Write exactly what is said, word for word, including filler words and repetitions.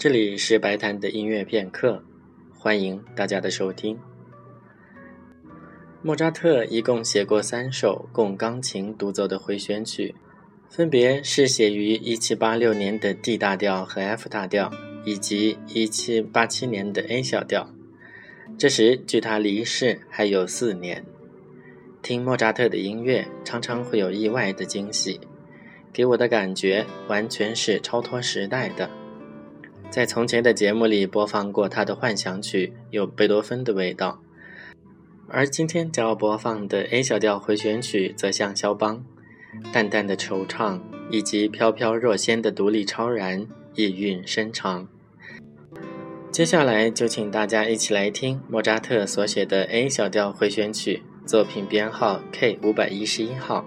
这里是白谈的音乐片刻，欢迎大家的收听。莫扎特一共写过三首供钢琴独奏的回旋曲，分别是写于一七八六年的 D 大调和 F 大调，以及一七八七年的 A 小调。这时距他离世还有四年。听莫扎特的音乐，常常会有意外的惊喜，给我的感觉完全是超脱时代的。在从前的节目里播放过他的幻想曲，有贝多芬的味道，而今天将要播放的 A 小调回旋曲则像肖邦，淡淡的惆怅以及飘飘若仙的独立超然，意韵深长。接下来就请大家一起来听莫扎特所写的 A 小调回旋曲，作品编号 K 五一一号。